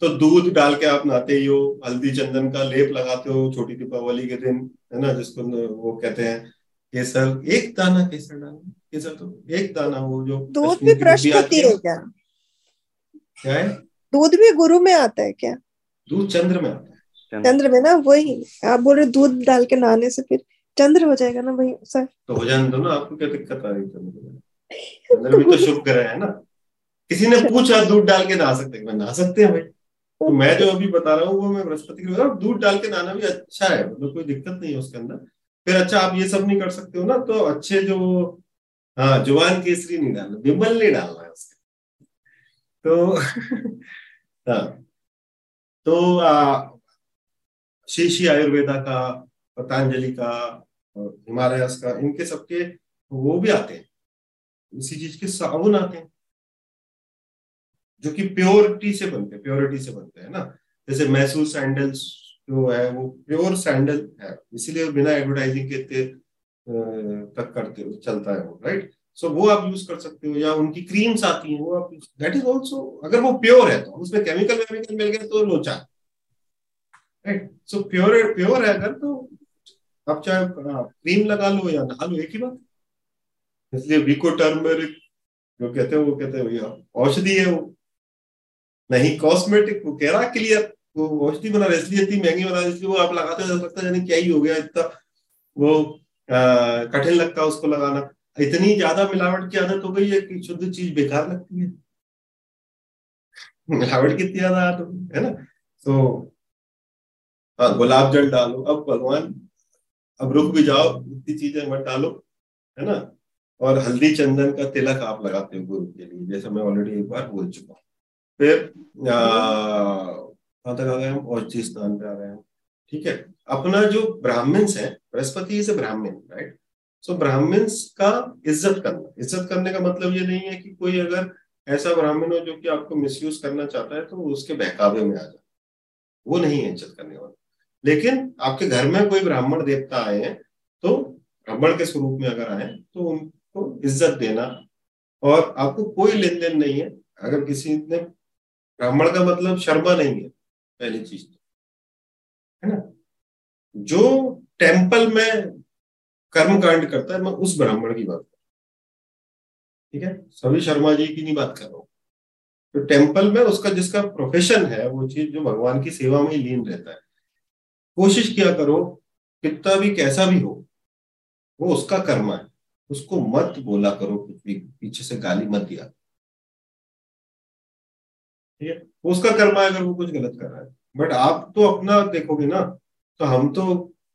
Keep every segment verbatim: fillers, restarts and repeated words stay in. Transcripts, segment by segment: तो दूध डाल के आप नहाते ही हो, हल्दी चंदन का लेप लगाते हो छोटी दीपावली के दिन, है ना, जिसको वो कहते हैं केसर, एक दाना केसर डालना, केसर तो एक दाना, वो जो दूध भी बृहस्पति है क्या, क्या है दूध भी गुरु में आता है क्या? दूध चंद्र में आता है, चंद्र में ना, वही आप बोल रहे दूध डाल के नहाने से फिर चंद्र हो जाएगा ना, वही सर तो हो जाने दो ना, आपको क्या दिक्कत आ रही है? चंद्र भी तो शुभ ग्रह है ना। किसी ने पूछा दूध डाल के नहा सकते, नहा सकते हैं भाई, तो मैं जो अभी बता रहा हूँ वो मैं बृहस्पति के बता रहा हूँ, दूध डाल के नहाना भी अच्छा है, मतलब कोई दिक्कत नहीं है उसके अंदर। फिर अच्छा आप ये सब नहीं कर सकते हो ना, तो अच्छे जो हाँ जुवान केसरी नहीं डालना, बिमल नहीं डालना है उसके, तो हाँ तो आ, शीशी आयुर्वेदा का, पतंजलि का, हिमालयस का, इनके सबके वो भी आते हैं, इसी चीज के साबुन आते हैं जो कि प्योरिटी से बनते हैं, प्योरिटी से बनते हैं ना, जैसे मैसूर सैंडल्स जो है वो प्योर सैंडल है, इसीलिए बिना एडवर्टाइजिंग के तक करते चलता है वो, राइट। सो वो आप यूज कर सकते हो, या उनकी क्रीम्स आती हैं वो आप, दैट इज आल्सो, अगर वो प्योर है तो उसमें केमिकल वेमिकल मिल गया तो लोचा, राइट। सो प्योर प्योर है अगर तो आप चाहे क्रीम लगा लो या नहा लो, एक ही बात। इसलिए विको टर्मरिक जो कहते हैं वो कहते हैं भैया औषधि है वो, नहीं कॉस्मेटिक, वो कह रहा क्लियर, वो औषधि बना रहा है, इसलिए इतनी महंगी बना रहा है, इसलिए वो आप लगाते जा सकता है, यानी क्या ही हो गया, इतना वो कठिन लगता है उसको लगाना, इतनी ज्यादा मिलावट की आदत हो गई है कि शुद्ध चीज बेकार लगती है, मिलावट कितनी ज्यादा तो है ना। तो हाँ गुलाब जल डालो, अब भगवान अब रुक भी जाओ, इतनी चीजें मत डालो, है ना। और हल्दी चंदन का तिलक आप लगाते हो गुरु के लिए, जैसा मैं ऑलरेडी एक बार बोल चुका हूँ। फिर कहाँ तक आ गए हम, औषधि स्थान पे आ रहे हैं, ठीक है। अपना जो ब्राह्मण्स है, बृहस्पति से ब्राह्मण, राइट। सो ब्राह्मण्स का इज्जत करना, इज्जत करने का मतलब ये नहीं है कि कोई अगर ऐसा ब्राह्मण हो जो कि आपको मिसयूज करना चाहता है तो उसके बहकावे में आ जाए, वो नहीं है इज्जत करने वाला। लेकिन आपके घर में कोई ब्राह्मण देवता आए हैं तो ब्राह्मण के स्वरूप में अगर आए तो उनको इज्जत देना, और आपको कोई लेन देन नहीं है। अगर किसी ने ब्राह्मण का मतलब शर्मा नहीं है, पहली चीज तो है ना, जो टेम्पल में कर्मकांड करता है मैं उस ब्राह्मण की बात कर रहा हूँ, ठीक है, सभी शर्मा जी की नहीं बात कर रहा हूँ। तो टेम्पल में उसका जिसका प्रोफेशन है वो चीज जो भगवान की सेवा में ही लीन रहता है, कोशिश किया करो कितना भी कैसा भी हो वो उसका कर्म है, उसको मत बोला करो कुछ भी, पीछे से गाली मत दिया, ठीक है, उसका कर्म है अगर वो कुछ गलत कर रहा है। बट आप तो अपना देखोगे ना, तो हम तो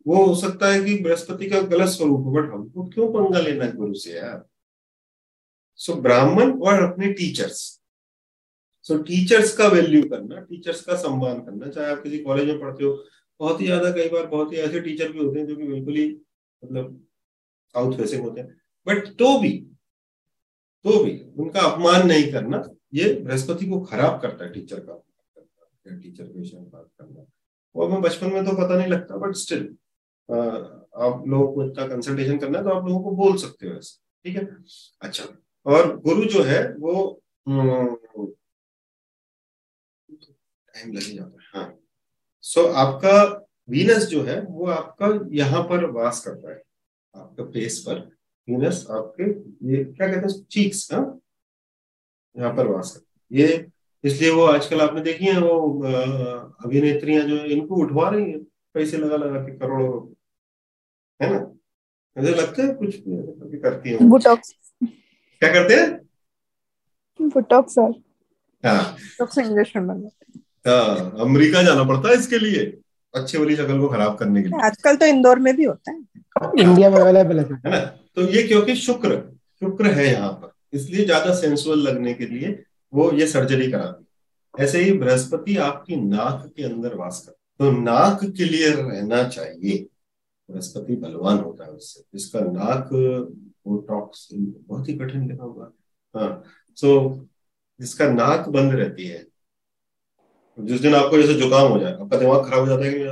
वो हो सकता है कि बृहस्पति का गलत स्वरूप हो, बट हमको क्यों पंगा लेना है गुरु से यार। सो ब्राह्मण और अपने टीचर्स, सो टीचर्स का वैल्यू करना, टीचर्स का सम्मान करना, चाहे आप किसी कॉलेज में पढ़ते हो। बहुत ही ज्यादा कई बार बहुत ही ऐसे टीचर भी होते हैं जो कि बिल्कुल ही मतलब साउथ फेसिंग होते हैं, बट तो भी तो भी उनका अपमान नहीं करना, ये बृहस्पति को खराब करता है, टीचर का टीचर के विषय में बात करना। वो हमें बचपन में तो पता नहीं लगता, बट स्टिल आप लोगों को इतना कंसल्टेशन करना है तो आप लोगों को बोल सकते हो ऐसे, ठीक है। अच्छा, और गुरु जो है वो टाइम लग जाता है, हाँ। सो आपका वीनस जो है वो आपका यहाँ पर वास करता है, आपका फेस पर वीनस, आपके ये क्या कहते हैं चीक्स, हाँ यहाँ पर वास करता है ये। इसलिए वो आजकल आपने देखी है वो अभिनेत्रियां जो इनको उठवा रही हैं पैसे लगा लगा के, करोड़ों रुपए, है ना, मुझे लगता है कुछ करती है, बोटॉक्स क्या करते हैं, बोटॉक्स सर, हाँ इंग्लिश में हाँ, अमेरिका जाना पड़ता है इसके लिए, अच्छे वाली शक्ल को खराब करने के लिए। आजकल तो इंदौर में भी होता है, इंडिया में अवेलेबल है ना। तो ये क्योंकि शुक्र शुक्र है यहाँ पर, इसलिए ज्यादा सेंसुअल लगने के लिए वो ये सर्जरी कराती है। ऐसे ही बृहस्पति आपकी नाक के अंदर वास करता है, तो नाक क्लियर रहना चाहिए, बृहस्पति बलवान होता है उससे। इसका नाक बोटॉक्स बहुत ही कठिन लिखा हुआ, हाँ। सो जिसका नाक बंद रहती है, जिस दिन आपको जैसे जुकाम हो जाए आपका दिमाग खराब हो जाता है कि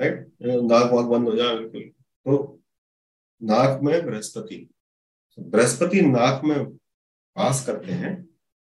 राइट, नाक वाक बंद हो जाए बिल्कुल, तो नाक में बृहस्पति, बृहस्पति नाक में वास करते हैं,